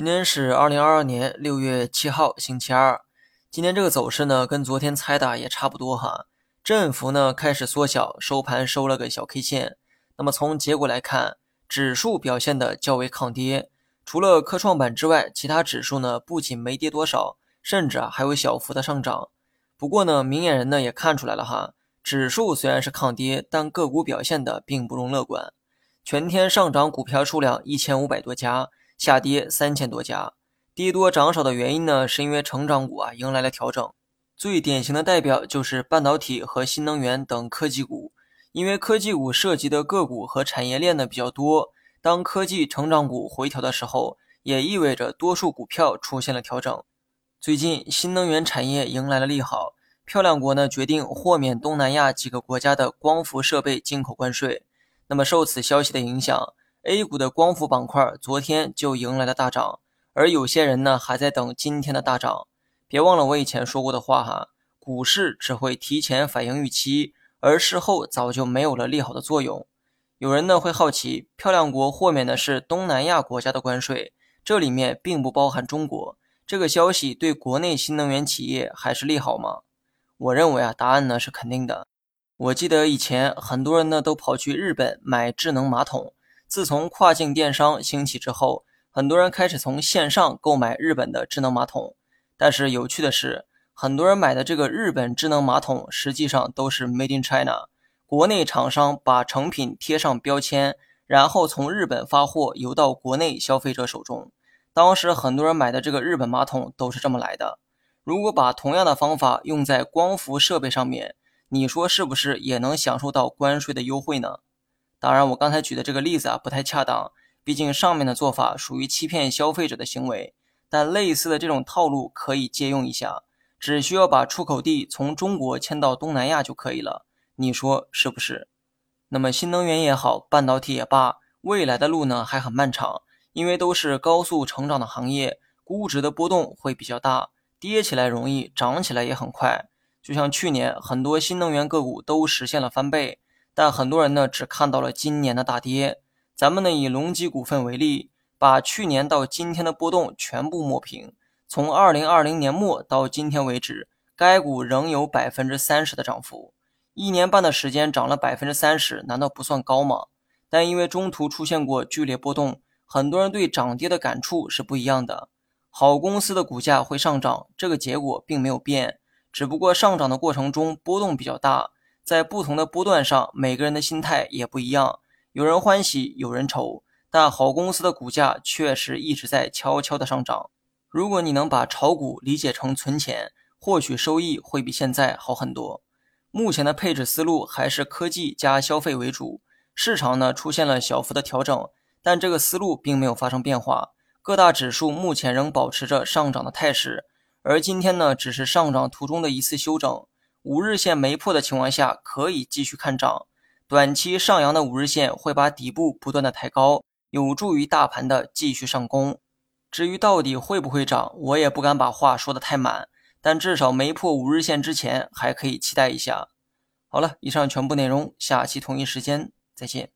今天是2022年6月7号星期二。今天这个走势呢跟昨天猜的也差不多哈。振幅呢开始缩小，收盘收了个小 K 线。那么从结果来看，指数表现的较为抗跌。除了科创板之外，其他指数呢不仅没跌多少，甚至还有小幅的上涨。不过呢，明眼人呢也看出来了哈，指数虽然是抗跌，但个股表现的并不容乐观。全天上涨股票数量1500多家，下跌3000多家。跌多涨少的原因呢，是因为成长股迎来了调整。最典型的代表就是半导体和新能源等科技股，因为科技股涉及的个股和产业链呢比较多，当科技成长股回调的时候，也意味着多数股票出现了调整。最近新能源产业迎来了利好，漂亮国呢决定豁免东南亚几个国家的光伏设备进口关税。那么受此消息的影响， A 股的光伏板块昨天就迎来了大涨，而有些人呢还在等今天的大涨。别忘了我以前说过的话哈，股市只会提前反映预期，而事后早就没有了利好的作用。有人呢会好奇，漂亮国豁免的是东南亚国家的关税，这里面并不包含中国，这个消息对国内新能源企业还是利好吗？我认为答案呢是肯定的。我记得以前很多人呢都跑去日本买智能马桶，自从跨境电商兴起之后，很多人开始从线上购买日本的智能马桶。但是有趣的是，很多人买的这个日本智能马桶实际上都是 Made in China， 国内厂商把成品贴上标签，然后从日本发货邮到国内消费者手中。当时很多人买的这个日本马桶都是这么来的。如果把同样的方法用在光伏设备上面，你说是不是也能享受到关税的优惠呢？当然我刚才举的这个例子不太恰当，毕竟上面的做法属于欺骗消费者的行为，但类似的这种套路可以借用一下，只需要把出口地从中国迁到东南亚就可以了，你说是不是？那么新能源也好，半导体也罢，未来的路呢还很漫长，因为都是高速成长的行业，估值的波动会比较大，跌起来容易，涨起来也很快。就像去年很多新能源个股都实现了翻倍，但很多人呢只看到了今年的大跌。咱们呢以隆基股份为例，把去年到今天的波动全部抹平，从2020年末到今天为止，该股仍有 30% 的涨幅。一年半的时间涨了 30%， 难道不算高吗？但因为中途出现过剧烈波动，很多人对涨跌的感触是不一样的。好公司的股价会上涨，这个结果并没有变。只不过上涨的过程中波动比较大，在不同的波段上每个人的心态也不一样，有人欢喜有人愁，但好公司的股价确实一直在悄悄的上涨。如果你能把炒股理解成存钱，获取收益会比现在好很多。目前的配置思路还是科技加消费为主，市场呢出现了小幅的调整，但这个思路并没有发生变化，各大指数目前仍保持着上涨的态势。而今天呢只是上涨途中的一次修整，五日线没破的情况下可以继续看涨，短期上扬的五日线会把底部不断的抬高，有助于大盘的继续上攻。至于到底会不会涨，我也不敢把话说得太满，但至少没破五日线之前还可以期待一下。好了，以上全部内容，下期同一时间再见。